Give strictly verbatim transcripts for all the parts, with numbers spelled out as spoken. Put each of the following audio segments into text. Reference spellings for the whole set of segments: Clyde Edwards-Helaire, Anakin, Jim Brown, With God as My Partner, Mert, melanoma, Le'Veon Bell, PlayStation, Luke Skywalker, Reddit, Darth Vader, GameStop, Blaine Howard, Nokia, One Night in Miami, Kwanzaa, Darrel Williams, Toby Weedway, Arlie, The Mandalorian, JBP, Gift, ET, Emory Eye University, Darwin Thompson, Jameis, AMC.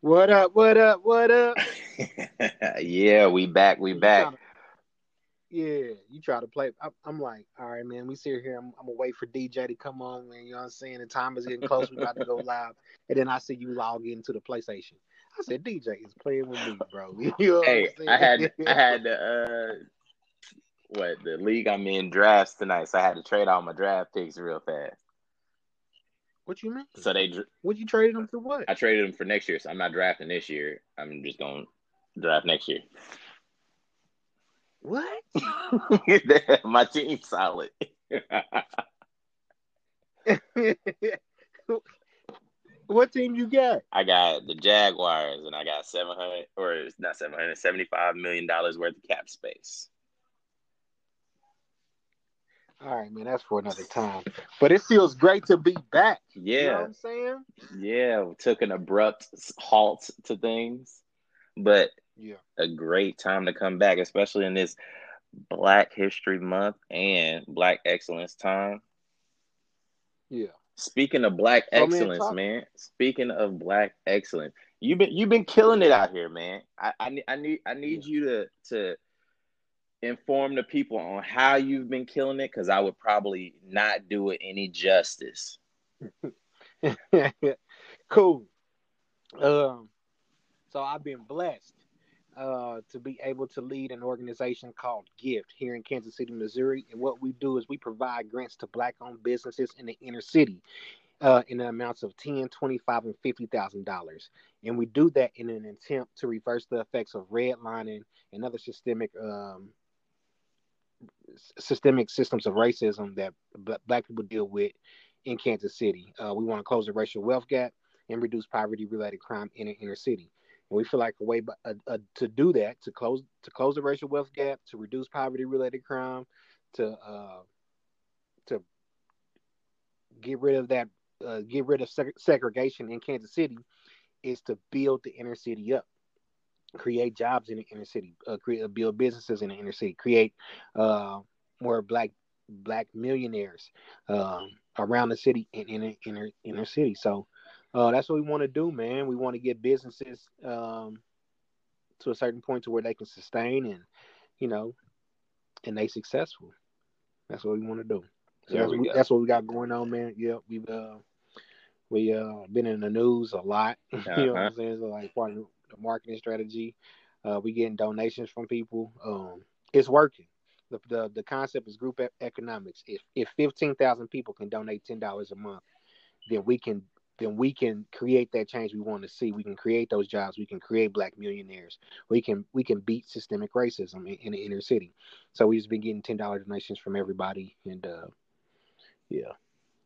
What up, what up, what up? Yeah, we back, we back. To, yeah, you try to play. I, I'm like, all right, man, we sit here. I'm, I'm going to wait for D J to come on, man. You know what I'm saying? The time is getting close. We're about to go live. And then I see you log into the PlayStation. I said, D J is playing with me, bro. You know hey, I had I had the, uh, what, the league I'm in drafts tonight, so I had to trade all my draft picks real fast. What you mean? So they what you traded them for what? I traded them for next year, so I'm not drafting this year. I'm just going to draft next year. What? My team's solid. What team you got? I got the Jaguars, and I got seven hundred, or it's not seven hundred, seventy-five million dollars worth of cap space. All right, man, that's for another time. But it feels great to be back. Yeah, you know what I'm saying? Yeah, we took an abrupt halt to things, but yeah, a great time to come back, especially in this Black History Month and Black Excellence time. Yeah. Speaking of black excellence, oh, man, man. Speaking of black excellence, you've been you've been killing it out here, man. I I, I need I need yeah. you to to inform the people on how you've been killing it, because I would probably not do it any justice. Cool. Um, so I've been blessed uh, to be able to lead an organization called Gift here in Kansas City, Missouri. And what we do is we provide grants to Black-owned businesses in the inner city uh, in the amounts of ten thousand dollars, twenty-five thousand dollars, and fifty thousand dollars. And we do that in an attempt to reverse the effects of redlining and other systemic um, systemic systems of racism that Black people deal with in Kansas City. Uh, we want to close the racial wealth gap and reduce poverty-related crime in the inner city. And we feel like a way uh, uh, to do that, to close to close the racial wealth gap, to reduce poverty-related crime, to uh, to get rid of that, uh, get rid of seg- segregation in Kansas City, is to build the inner city up. Create jobs in the inner city, uh, create, build businesses in the inner city, create uh, more black black millionaires uh, around the city and in the inner, inner city. So uh, that's what we want to do, man. We want to get businesses um, to a certain point to where they can sustain and, you know, and they successful. That's what we want to do. So that's, we, that's what we got going on, man. Yeah, we've uh, we uh, been in the news a lot. Uh-huh. You know what I'm saying? So like, part of the marketing strategy, uh, we getting donations from people. Um, it's working. The, the the concept is group economics. If if fifteen thousand people can donate ten dollars a month, then we can then we can create that change we want to see. We can create those jobs. We can create black millionaires. We can we can beat systemic racism in, in the inner city. So we just been getting ten dollar donations from everybody, and uh, yeah.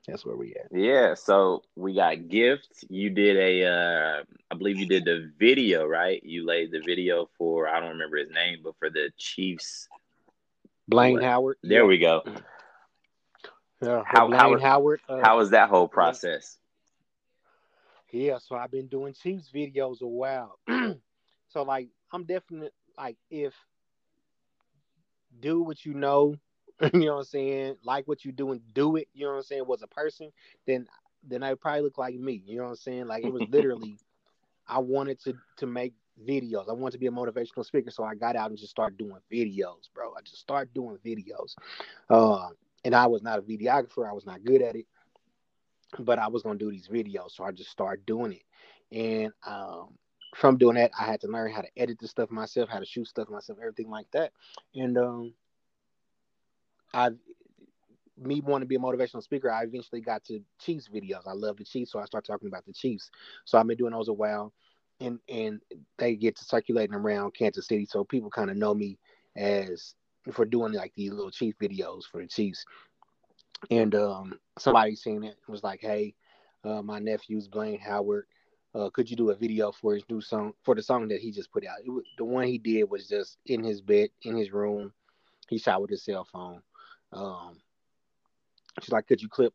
That's where we at. Yeah, so we got Gifts. You did a, uh, I believe you did the video, right? You laid the video for, I don't remember his name, but for the Chiefs. Blaine what? Howard. There yeah. we go. Yeah, how, Blaine how, Howard. Uh, how was that whole process? Yeah, so I've been doing Chiefs videos a while. So, like, I'm definitely, like, if do what you know, you know what I'm saying, like what you do and do it, you know what I'm saying, was a person, then then I probably look like me, you know what I'm saying? Like, it was literally, I wanted to, to make videos. I wanted to be a motivational speaker, so I got out and just started doing videos, bro. I just started doing videos. Uh, and I was not a videographer. I was not good at it. But I was going to do these videos, so I just started doing it. And um, from doing that, I had to learn how to edit the stuff myself, how to shoot stuff myself, everything like that. And, um, I, me wanting to be a motivational speaker, I eventually got to Chiefs videos. I love the Chiefs, so I started talking about the Chiefs. So I've been doing those a while, and and they get to circulating around Kansas City, so people kind of know me as for doing like these little Chiefs videos for the Chiefs. And um, somebody seen it was like, "Hey, uh, my nephew's Blaine Howard. Uh, could you do a video for his new song for the song that he just put out?" It was, the one he did was just in his bed, in his room. He shot with his cell phone. Um, she's like, could you clip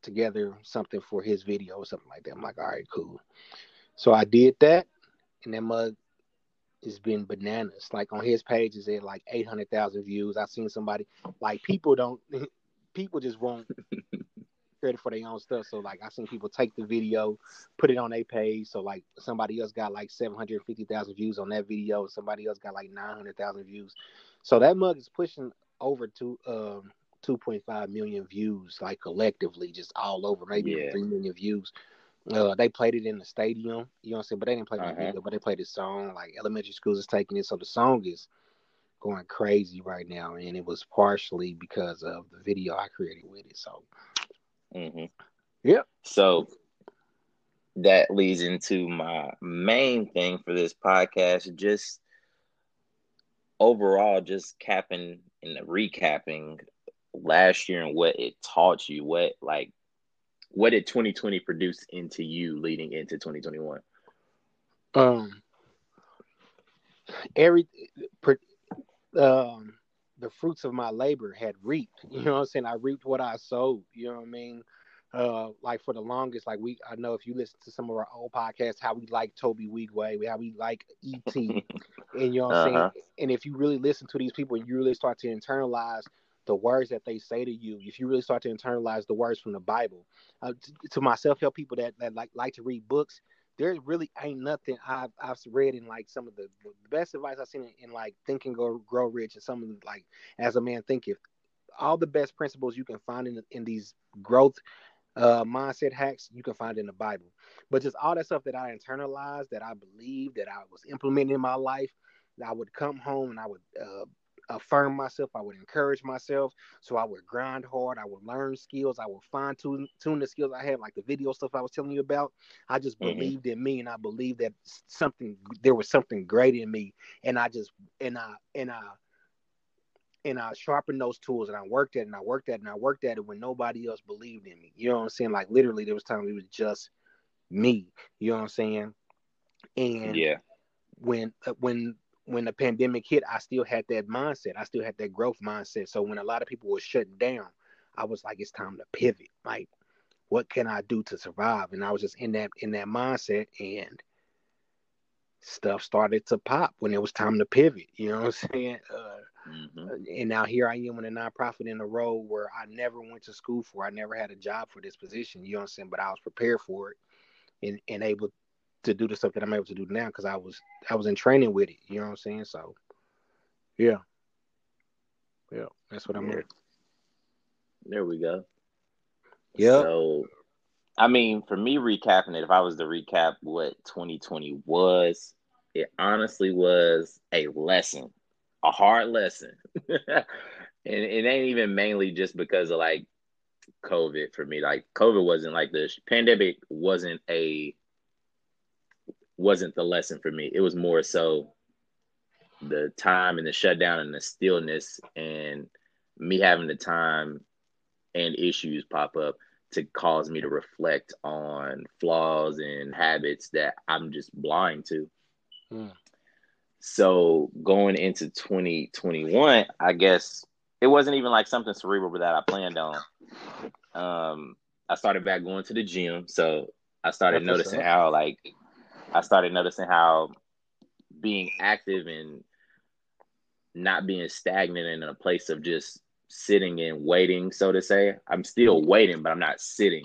together something for his video or something like that? I'm like, all right, cool. So I did that, and that mug has been bananas. Like, on his page, it's at like eight hundred thousand views. I've seen somebody, like, people don't, people just won't credit for their own stuff. So like I seen people take the video, put it on their page. So like somebody else got like seven hundred fifty thousand views on that video. Somebody else got like nine hundred thousand views. So that mug is pushing over to um two point five million views, like collectively, just all over, maybe yeah. three million views. Uh, they played it in the stadium, you know what I'm saying? But they didn't play the uh-huh. video, but they played the song. Like elementary schools is taking it, so the song is going crazy right now, and it was partially because of the video I created with it. So, mm-hmm. yeah. So that leads into my main thing for this podcast, just overall, just capping and recapping last year and what it taught you, what like. What did twenty twenty produce into you leading into twenty twenty-one? Um, every, per, um, the fruits of my labor had reaped. You know what I'm saying? I reaped what I sowed. You know what I mean? Uh, like for the longest, like we, I know if you listen to some of our old podcasts, how we like Toby Weedway, how we like E T, and you know what I'm uh-huh. saying. And if you really listen to these people, and you really start to internalize the words that they say to you, if you really start to internalize the words from the Bible, uh, to, to my self-help people that, that like like to read books, there really ain't nothing I've I've read in like some of the, the best advice I've seen in, in like Think and Grow, Grow Rich and some of the, like As a Man Thinketh. All the best principles you can find in in these growth uh, mindset hacks you can find in the Bible. But just all that stuff that I internalized, that I believed, that I was implementing in my life, I would come home and I would. Uh, affirm myself, I would encourage myself, so I would grind hard, I would learn skills, I would fine tune tune the skills I had, like the video stuff I was telling you about. I just mm-hmm. believed in me, and I believed that something, there was something great in me, and I just, and I, and I, and I sharpened those tools, and I worked at it, and I worked at it, and I worked at it when nobody else believed in me, you know what I'm saying? Like, literally, there was times it was just me, you know what I'm saying? And yeah, when, when, when the pandemic hit, I still had that mindset. I still had that growth mindset. So when a lot of people were shutting down, I was like, it's time to pivot. Like, what can I do to survive? And I was just in that, in that mindset, and stuff started to pop when it was time to pivot. You know what I'm saying? Uh, mm-hmm. And now here I am in a nonprofit in a role where I never went to school for. I never had a job for this position. You know what I'm saying? But I was prepared for it and, and able to to do the stuff that I'm able to do now because I was I was in training with it. You know what I'm saying? So, yeah. Yeah, that's what I'm yeah. at. There we go. Yeah. So, I mean, for me recapping it, if I was to recap what twenty twenty was, it honestly was a lesson, a hard lesson. And it ain't even mainly just because of, like, COVID for me. Like, COVID wasn't like this. Pandemic wasn't a... wasn't the lesson for me. It was more so the time and the shutdown and the stillness and me having the time and issues pop up to cause me to reflect on flaws and habits that I'm just blind to. Hmm. So going into twenty twenty-one, I guess it wasn't even like something cerebral that I planned on. Um, I started back going to the gym. So I started That's noticing sure. how like I started noticing how being active and not being stagnant in a place of just sitting and waiting, so to say. I'm still waiting, but I'm not sitting.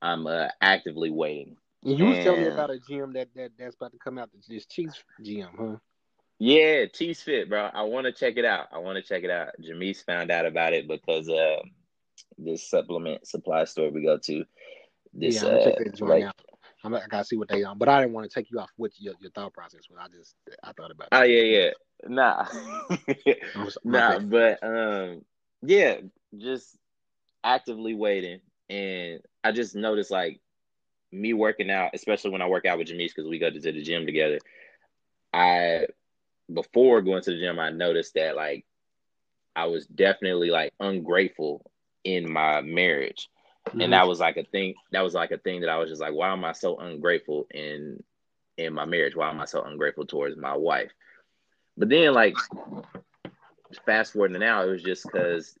I'm uh, actively waiting. You and... was telling me about a gym that, that that's about to come out, this Chiefs gym, huh? Yeah, Chiefs Fit, bro. I want to check it out. I want to check it out. Jameis found out about it because uh, this supplement supply store we go to. This, yeah, I'm uh, check that joint like, out. I'm, I gotta see what they on, but I didn't want to take you off with your, your thought process. But I just I thought about it. Oh yeah, yeah, nah, nah. But um, yeah, just actively waiting, and I just noticed like me working out, especially when I work out with Jameis because we go to, to the gym together. I before going to the gym, I noticed that like I was definitely like ungrateful in my marriage. And that was like a thing. That was like a thing that I was just like, why am I so ungrateful in in my marriage? Why am I so ungrateful towards my wife? But then, like, fast forward to now, it was just because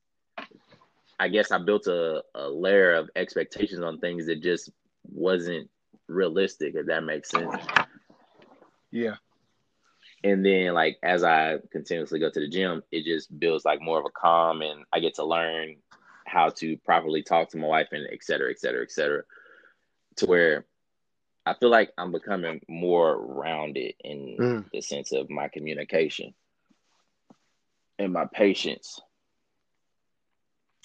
I guess I built a, a layer of expectations on things that just wasn't realistic. If that makes sense. Yeah. And then, like, as I continuously go to the gym, it just builds like more of a calm, and I get to learn how to properly talk to my wife and et cetera, et cetera, et cetera, to where I feel like I'm becoming more rounded in mm. the sense of my communication and my patience.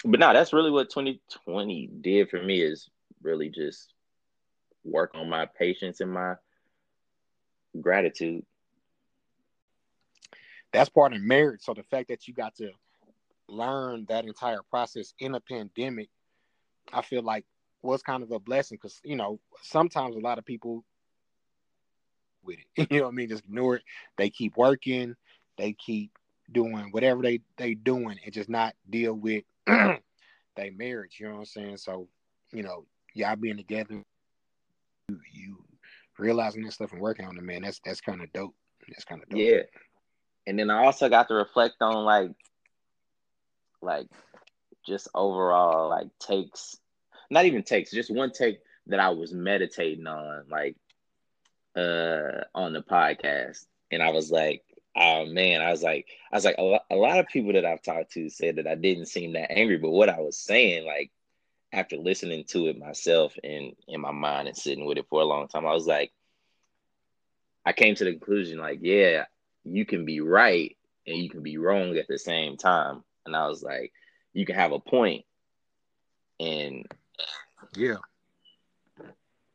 But no, that's really what twenty twenty did for me, is really just work on my patience and my gratitude. That's part of marriage. So the fact that you got to learn that entire process in a pandemic, I feel like was kind of a blessing, because, you know, sometimes a lot of people with it, you know what I mean, just ignore it. They keep working, they keep doing whatever they, they doing, and just not deal with their marriage, you know what I'm saying? So, you know, y'all being together, you, you realizing this stuff and working on it, man, that's that's kind of dope. That's kind of dope. Yeah. And then I also got to reflect on, like, like just overall, like, takes, not even takes, just one take that I was meditating on, like, uh, on the podcast. And I was like, oh man, I was like, I was like, a, lo- a lot of people that I've talked to said that I didn't seem that angry, but what I was saying, like, after listening to it myself and in my mind and sitting with it for a long time, I was like, I came to the conclusion, like, yeah, you can be right and you can be wrong at the same time. And I was like, you can have a point, and yeah,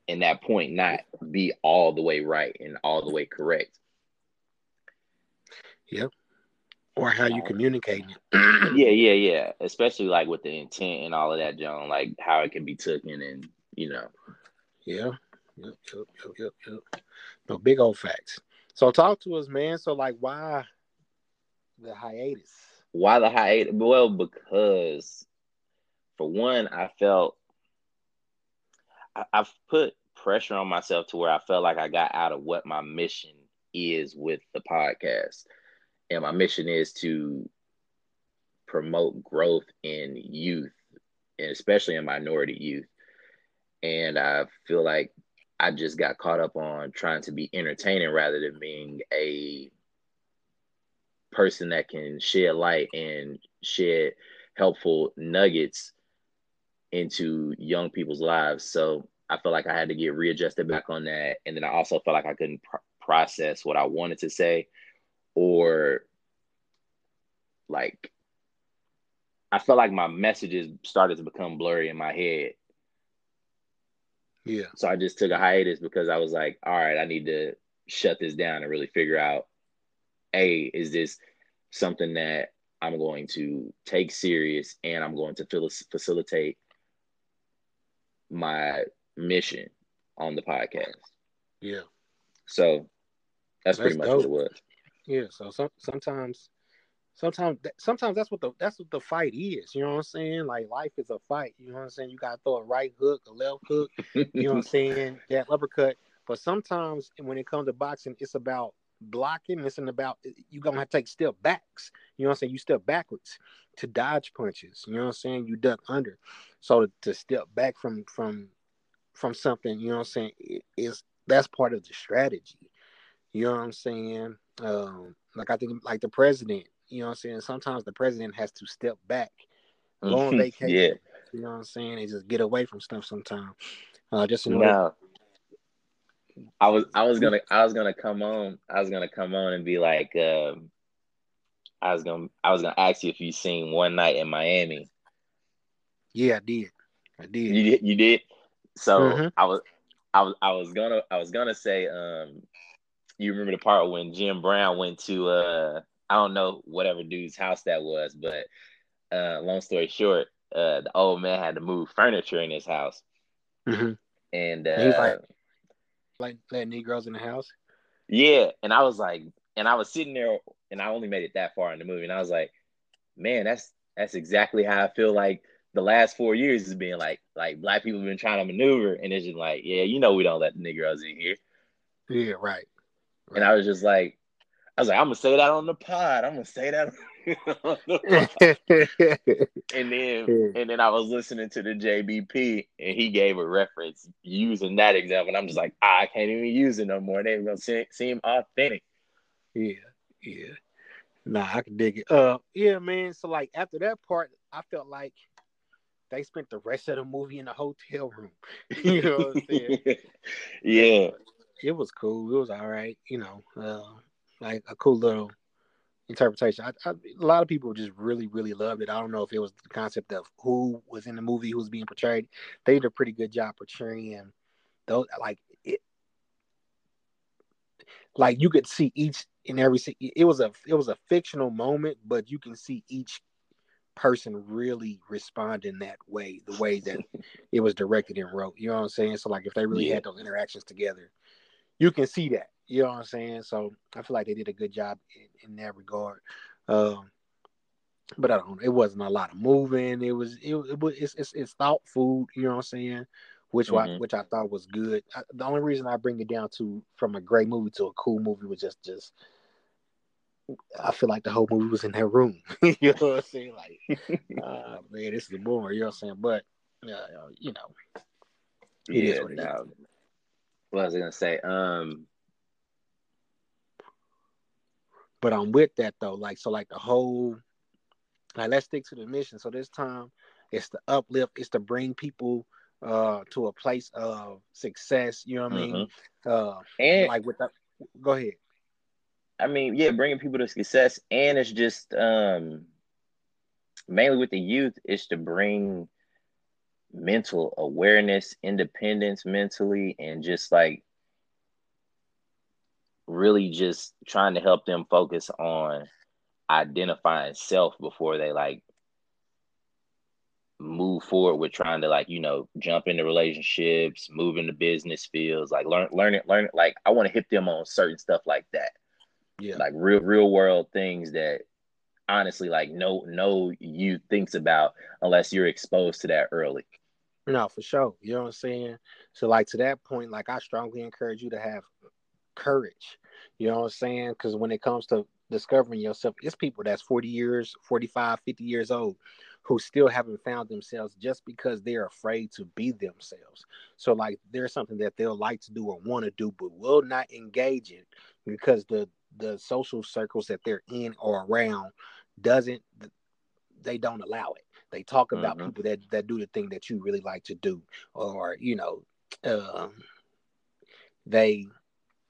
and that point not be all the way right and all the way correct. Yep. Or how you communicate it. Yeah, yeah, yeah. Especially like with the intent and all of that, John, like how it can be taken and, you know. Yeah. Yep, yep, yep, yep, yep. No, big old facts. So talk to us, man. So, like, why the hiatus? Why the hiatus? Well, because for one, I felt I, I've put pressure on myself to where I felt like I got out of what my mission is with the podcast. And my mission is to promote growth in youth, and especially in minority youth. And I feel like I just got caught up on trying to be entertaining rather than being a person that can shed light and shed helpful nuggets into young people's lives. So I felt like I had to get readjusted back on that. And then I also felt like I couldn't pr- process what I wanted to say. Or, like, I felt like my messages started to become blurry in my head. Yeah. So I just took a hiatus because I was like, all right, I need to shut this down and really figure out, A, is this something that I'm going to take serious and I'm going to feel, facilitate my mission on the podcast? Yeah. So that's, that's pretty much dope. What it was. Yeah, so some, sometimes, sometimes, sometimes that's what the that's what the fight is. You know what I'm saying? Like, life is a fight. You know what I'm saying? You gotta throw a right hook, a left hook. You know what I'm saying? That uppercut. But sometimes when it comes to boxing, it's about blocking. It's about, you gonna have to take step backs. You know what I'm saying? You step backwards to dodge punches. You know what I'm saying? You duck under. So to, to step back from from from something, you know what I'm saying? It, it's that's part of the strategy. You know what I'm saying? Um, like, I think, like the president, you know what I'm saying? Sometimes the president has to step back, go on vacation, yeah. You know what I'm saying? And just get away from stuff sometimes. Uh, just in order. Now, I was, I was gonna, I was gonna come on, I was gonna come on and be like, um, I was gonna, I was gonna ask you if you seen One Night in Miami. Yeah, I did. I did. You did. You did? So mm-hmm. I was, I was, I was gonna, I was gonna say, um. You remember the part when Jim Brown went to, uh, I don't know, whatever dude's house that was, but uh, long story short, uh, the old man had to move furniture in his house. Mm-hmm. And uh, he's like, like, letting Negroes in the house? Yeah. And I was like, and I was sitting there, and I only made it that far in the movie, and I was like, man, that's that's exactly how I feel like the last four years is being, like, like Black people have been trying to maneuver, and it's just like, yeah, you know we don't let the Negroes in here. Yeah, right. And I was just like, I was like, I'm going to say that on the pod. I'm going to say that on the pod. and, then, and then I was listening to the J B P, and he gave a reference using that example. And I'm just like, ah, I can't even use it no more. They were going to seem authentic. Yeah, yeah. Nah, I can dig it. Uh, yeah, man. So, like, after that part, I felt like they spent the rest of the movie in a hotel room. You know what I'm saying? Yeah. It was cool. It was all right. You know, uh, like a cool little interpretation. I, I, a lot of people just really, really loved it. I don't know if it was the concept of who was in the movie, who was being portrayed. They did a pretty good job portraying those. Like, it, like you could see each and every. It was a it was a fictional moment, but you can see each person really responding that way, the way that it was directed and wrote. You know what I'm saying? So, like, if they really yeah. had those interactions together, you can see that. You know what I'm saying? So I feel like they did a good job in, in that regard. Um, but I don't. It wasn't a lot of moving. It was. It, it was. It's, it's. It's thought food. You know what I'm saying? Which mm-hmm. I, which I thought was good. I, the only reason I bring it down to from a great movie to a cool movie was just just. I feel like the whole movie was in that room. You know what I'm saying? Like, uh, man, this is boring. You know what I'm saying? But uh, you know, it yeah, is what it no. is. What I was gonna say, um. But I'm with that though. Like, so like the whole, like, let's stick to the mission. So this time it's to uplift, it's to bring people uh to a place of success. You know what I mean? Mm-hmm. Uh and like with that, go ahead. I mean, yeah, bringing people to success, and it's just um mainly with the youth, it's to bring mental awareness, independence mentally, and just like really just trying to help them focus on identifying self before they like move forward with trying to like, you know, jump into relationships, move into business fields, like learn, learn it, learn it. Like I want to hit them on certain stuff like that. Yeah. Like real, real world things that honestly, like no, no youth thinks about unless you're exposed to that early. No, for sure. You know what I'm saying? So like to that point, like I strongly encourage you to have courage, you know what I'm saying? Because when it comes to discovering yourself, it's people that's forty years, forty-five, fifty years old who still haven't found themselves just because they're afraid to be themselves. So like there's something that they'll like to do or want to do but will not engage in because the the social circles that they're in or around doesn't, they don't allow it. They talk about mm-hmm. people that that do the thing that you really like to do, or you know, um they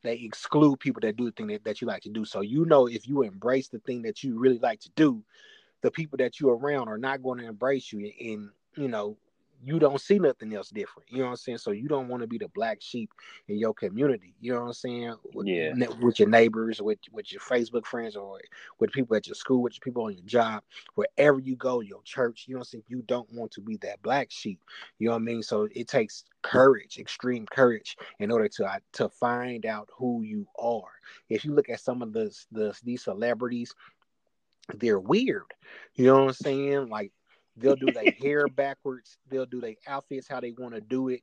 They exclude people that do the thing that, that you like to do. So, you know, if you embrace the thing that you really like to do, the people that you're around are not going to embrace you. And, you know, you don't see nothing else different. You know what I'm saying? So you don't want to be the black sheep in your community. You know what I'm saying? With, yeah. with your neighbors, with, with your Facebook friends, or with people at your school, with your people on your job, wherever you go, your church, you know what I'm saying? You don't want to be that black sheep. You know what I mean? So it takes courage, extreme courage, in order to uh, to find out who you are. If you look at some of the, the these celebrities, they're weird. You know what I'm saying? Like, they'll do their hair backwards. They'll do their outfits how they want to do it.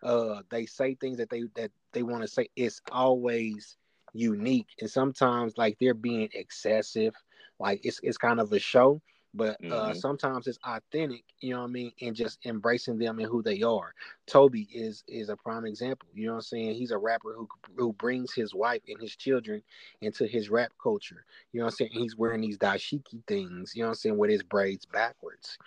Uh, they say things that they that they want to say. It's always unique, and sometimes like they're being excessive. Like it's it's kind of a show, but uh, mm-hmm. sometimes it's authentic. You know what I mean? And just embracing them and who they are. Toby is is a prime example. You know what I'm saying? He's a rapper who who brings his wife and his children into his rap culture. You know what I'm saying? He's wearing these dashiki things. You know what I'm saying? With his braids backwards.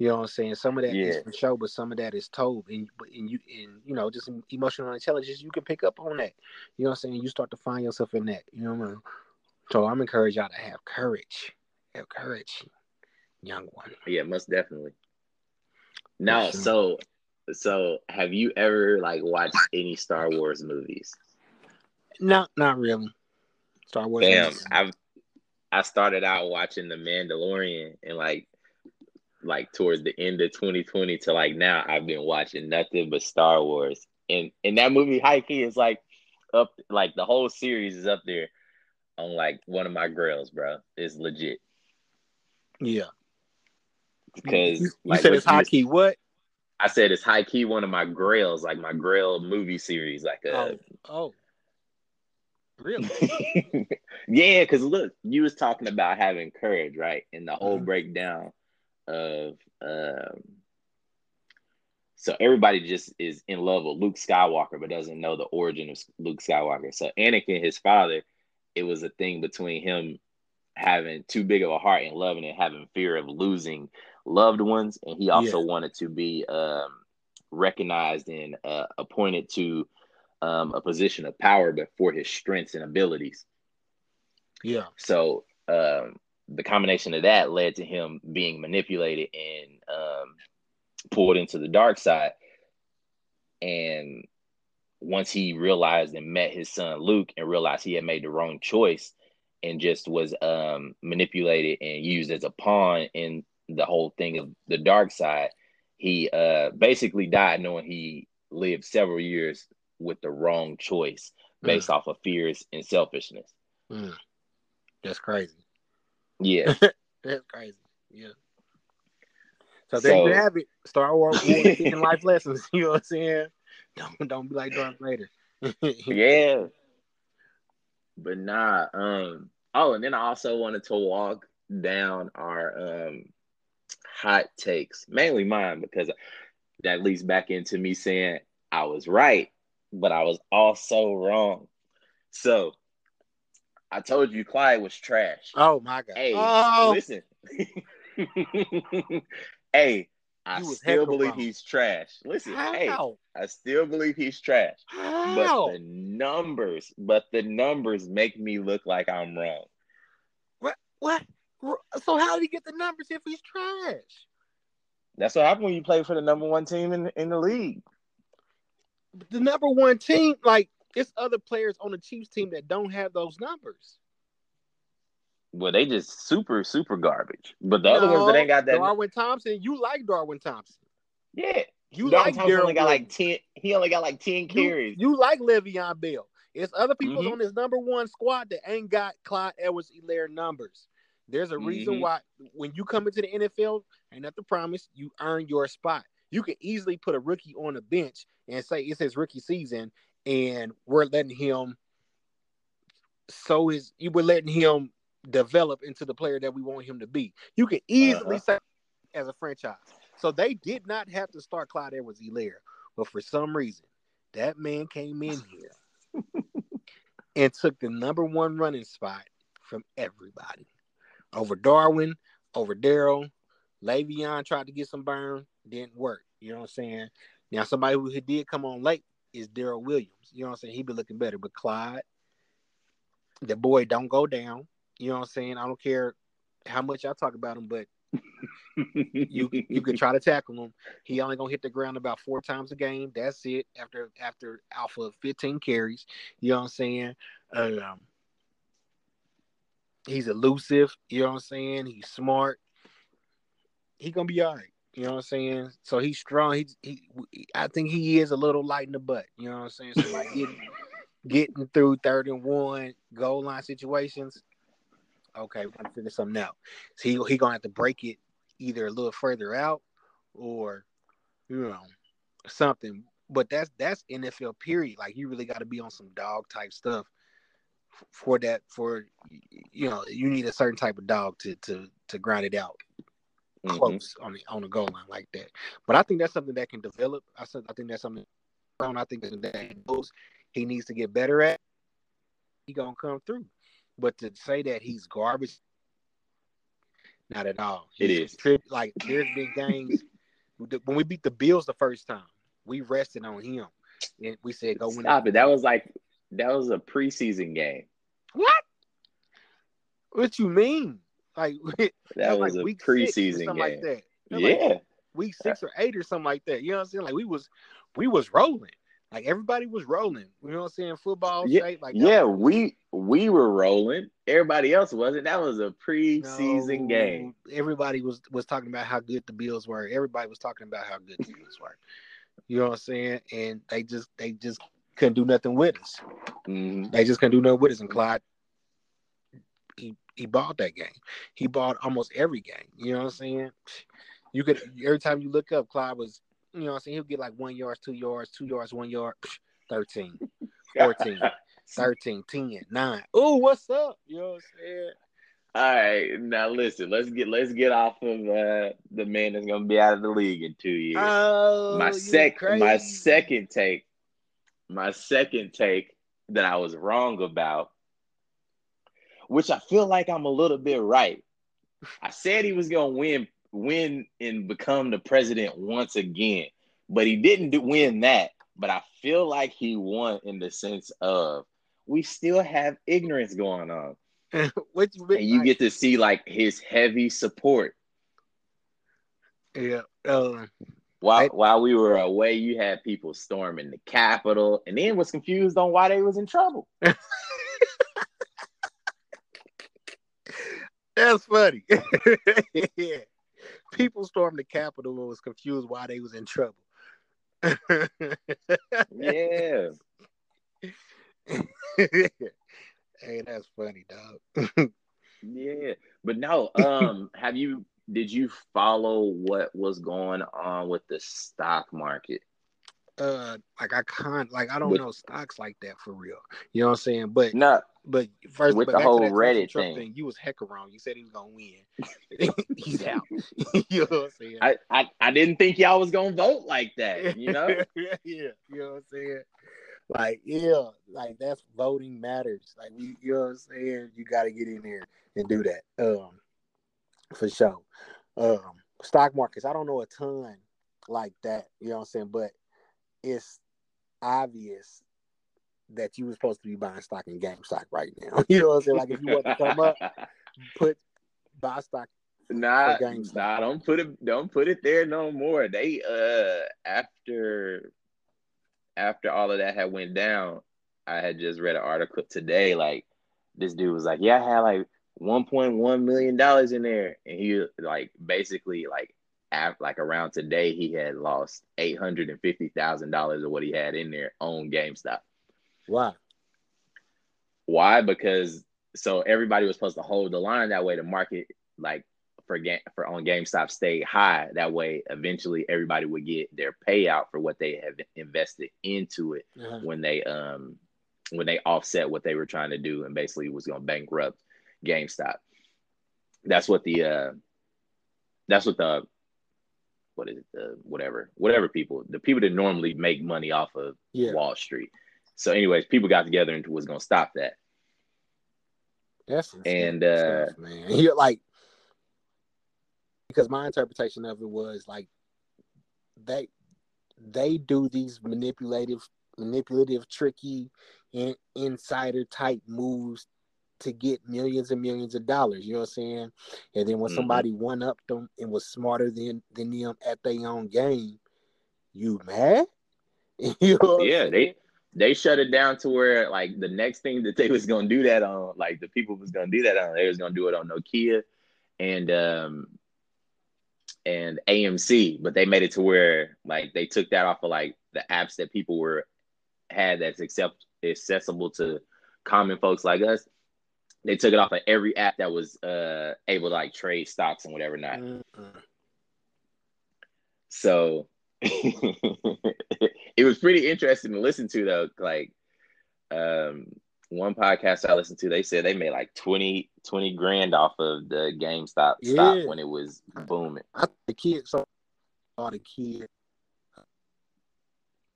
You know what I'm saying? Some of that yeah. is for show, but some of that is told. And and you and you know just emotional intelligence, you can pick up on that. You know what I'm saying? You start to find yourself in that. You know what I mean? So I'm encouraged y'all to have courage. Have courage. Young one. Yeah, most definitely. Now, sure. so so have you ever like watched any Star Wars movies? No, not really. Star Wars. Damn, I I started out watching The Mandalorian, and like like towards the end of twenty twenty to like now, I've been watching nothing but Star Wars. And and that movie, Hikey, is like up, like the whole series is up there on like one of my grills, bro. It's legit. Yeah. Because you like, said it's high key. What I said it's high key. One of my grails, like my grail movie series, like a oh, oh. really? Yeah, because look, you was talking about having courage, right? And the whole mm-hmm. breakdown of um, so everybody just is in love with Luke Skywalker, but doesn't know the origin of Luke Skywalker. So Anakin, his father, it was a thing between him having too big of a heart and loving and having fear of losing loved ones, and he also yeah. wanted to be um, recognized and uh, appointed to um, a position of power, but for his strengths and abilities. Yeah. So um, the combination of that led to him being manipulated and um, pulled into the dark side. And once he realized and met his son Luke and realized he had made the wrong choice and just was um, manipulated and used as a pawn in the whole thing of the dark side, he uh, basically died knowing he lived several years with the wrong choice based mm. off of fears and selfishness. Mm. That's crazy. Yeah. That's crazy. Yeah. So, so there you have it. Star Wars teaching life lessons. You know what I'm saying? Don't don't be like Darth Vader. Yeah. But nah. Um. Oh, and then I also wanted to walk down our um hot takes, mainly mine, because that leads back into me saying I was right, but I was also wrong. So I told you Clyde was trash. Oh my god. Hey, oh. Listen. Hey, I still believe wrong. he's trash. Listen, How? hey, I still believe he's trash. How? But the numbers, but the numbers make me look like I'm wrong. What? What? So how did he get the numbers if he's trash? That's what happened when you play for the number one team in, in the league. The number one team, like, it's other players on the Chiefs team that don't have those numbers. Well, they just super, super garbage. But the no, other ones that ain't got that. Darwin Thompson, you like Darwin Thompson. Yeah. You Darwin like Darwin only got like ten he only got like ten carries. You, you like Le'Veon Bell. It's other people mm-hmm. on this number one squad that ain't got Clyde Edwards-Helaire numbers. There's a reason mm-hmm. why when you come into the N F L, ain't nothing promised, you earn your spot. You can easily put a rookie on a bench and say it's his rookie season, and we're letting him so his you were letting him develop into the player that we want him to be. You can easily uh-huh. say as a franchise. So they did not have to start Clyde Edwards-Helaire, but for some reason, that man came in here and took the number one running spot from everybody. Over Darwin, over Darrel, Le'Veon tried to get some burn, didn't work. You know what I'm saying? Now somebody who did come on late is Darrel Williams. You know what I'm saying? He'd be looking better, but Clyde, the boy, don't go down. You know what I'm saying? I don't care how much y'all talk about him, but you you can try to tackle him. He only gonna hit the ground about four times a game. That's it. After after alpha fifteen carries, you know what I'm saying? Um, he's elusive. You know what I'm saying? He's smart. He gonna be all right. You know what I'm saying? So he's strong. He, he I think he is a little light in the butt. You know what I'm saying? So like getting, getting through third and one goal line situations. Okay, we're gonna figure something out. So he he gonna have to break it either a little further out or you know something. But that's that's N F L period. Like you really got to be on some dog type stuff for that. For you know you need a certain type of dog to to to grind it out close mm-hmm. on the on the goal line like that. But I think that's something that can develop. I I think that's something. I think that he needs to get better at. He gonna come through. But to say that he's garbage, not at all. He's it is. Tri- like, there's been games. When we beat the Bills the first time, we rested on him. And we said, go win. Stop it. That was like, that was a preseason game. What? What you mean? Like, that was like a preseason game. Like that. That yeah. Like week six or eight or something like that. You know what I'm saying? Like, we was, we was rolling. Like, everybody was rolling. You know what I'm saying? Football, yeah, shape, like yeah we we were rolling. Everybody else wasn't. That was a preseason no, game. Everybody was, was talking about how good the Bills were. Everybody was talking about how good the Bills were. You know what I'm saying? And they just they just couldn't do nothing with us. Mm-hmm. They just couldn't do nothing with us. And Clyde, he, he bought that game. He bought almost every game. You know what I'm saying? You could Every time you look up, Clyde was – you know what I'm saying? He'll get like one yard, two yards, two yards, one yard, thirteen, fourteen, thirteen, ten, nine. Oh, what's up? You know what I'm saying? All right. Now listen, let's get let's get off of uh, the man that's gonna be out of the league in two years. Oh, my second my second take, my second take that I was wrong about, which I feel like I'm a little bit right. I said he was gonna win win and become the president once again. But he didn't do, win that. But I feel like he won in the sense of we still have ignorance going on. What you mean? And you get to see like his heavy support. Yeah. Uh, while I, while we were away, you had people storming the Capitol, and then was confused on why they was in trouble. That's funny. Yeah. People stormed the Capitol and was confused why they was in trouble. Yeah. Hey, that's funny, dog. Yeah. But no, um, have you did you follow what was going on with the stock market? Uh like I can't like I don't with, know stocks like that for real. You know what I'm saying? But no, but first with but the whole Reddit thing. thing, you was heck wrong. You said he was gonna win. He's out. You know what I'm saying? I, I, I didn't think y'all was gonna vote like that, you know? Yeah, you know what I'm saying? Like, yeah, like that's voting matters. Like you, you know what I'm saying? You gotta get in there and do that. Um for sure. Um stock markets, I don't know a ton like that, you know what I'm saying? But it's obvious that you were supposed to be buying stock in GameStop right now. You know what I'm saying? Like if you want to come up, put buy stock. Nah, nah, don't put it don't put it there no more. They uh after after all of that had went down, I had just read an article today. Like this dude was like, yeah, I had like one point one million dollars in there, and he like basically like. Like around today, he had lost eight hundred and fifty thousand dollars of what he had in there on GameStop. Why? Why? Because so everybody was supposed to hold the line that way. The market, like for game for on GameStop, stayed high. That way, eventually, everybody would get their payout for what they have invested into it uh-huh. when they um when they offset what they were trying to do and basically was going to bankrupt GameStop. That's what the uh, that's what the What is it? The whatever, whatever people, the people that normally make money off of yeah. Wall Street. So, anyways, people got together and was gonna stop that. That's and uh, stuff, man, you're like, because my interpretation of it was like they they do these manipulative, manipulative, tricky, in, insider type moves to get millions and millions of dollars, you know what I'm saying? And then when mm-hmm. somebody one-upped them and was smarter than, than them at their own game, you mad? You know yeah, they saying? They shut it down to where, like, the next thing that they was going to do that on, like, the people was going to do that on, they was going to do it on Nokia and um and A M C, but they made it to where, like, they took that off of, like, the apps that people were had that's accept, accessible to common folks like us. They took it off of every app that was uh, able to like trade stocks and whatever not. Mm-hmm. So it was pretty interesting to listen to though. Like um, one podcast I listened to, they said they made like twenty, twenty grand off of the GameStop yeah. stock when it was booming. I, the kids saw all the kids.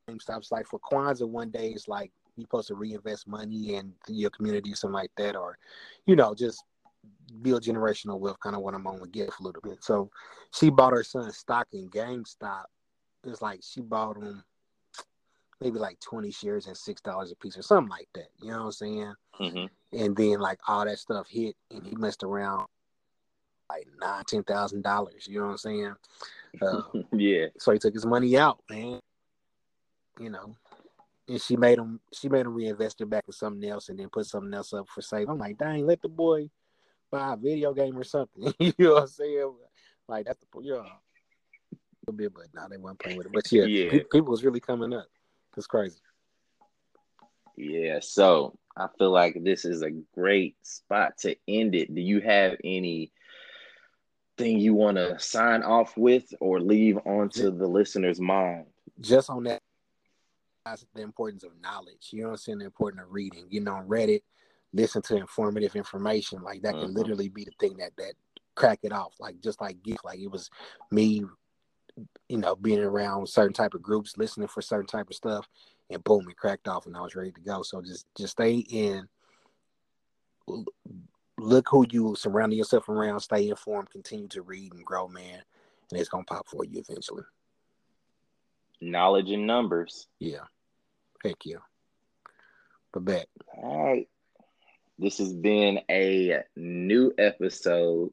GameStop's like for Kwanzaa one day it's like you're supposed to reinvest money in your community or something like that, or, you know, just build generational wealth, kind of what I'm on with Gift a little bit. So she bought her son's stock in GameStop. It's like she bought him maybe like twenty shares and six dollars a piece or something like that. You know what I'm saying? Mm-hmm. And then like all that stuff hit and he messed around like nine thousand dollars, ten thousand dollars. You know what I'm saying? Uh, yeah. So he took his money out, man. You know. And she made him, she made him reinvest it back in something else and then put something else up for sale. I'm like, dang, let the boy buy a video game or something. You know what I'm saying? Like, that's the, yeah. A little bit, but no, they weren't playing with it. But yeah, yeah. people was really coming up. It's crazy. Yeah, so I feel like this is a great spot to end it. Do you have any thing you want to sign off with or leave onto the listener's mind? Just on that. The importance of knowledge, you know what I'm saying? The importance of reading, you know, Reddit, listen to informative information, like that can mm-hmm. literally be the thing that that crack it off, like just like Gift, like it was me, you know, being around certain type of groups, listening for certain type of stuff, and boom, it cracked off, and I was ready to go. So just just stay in, look who you surrounding yourself around, stay informed, continue to read and grow, man. And it's going to pop for you eventually. Knowledge and numbers. Yeah. Thank you. But back. All right. This has been a new episode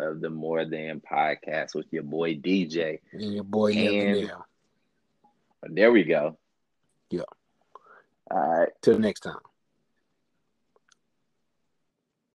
of the More Than Podcast with your boy D J. And your boy and There we go. Yeah. All right. Till next time.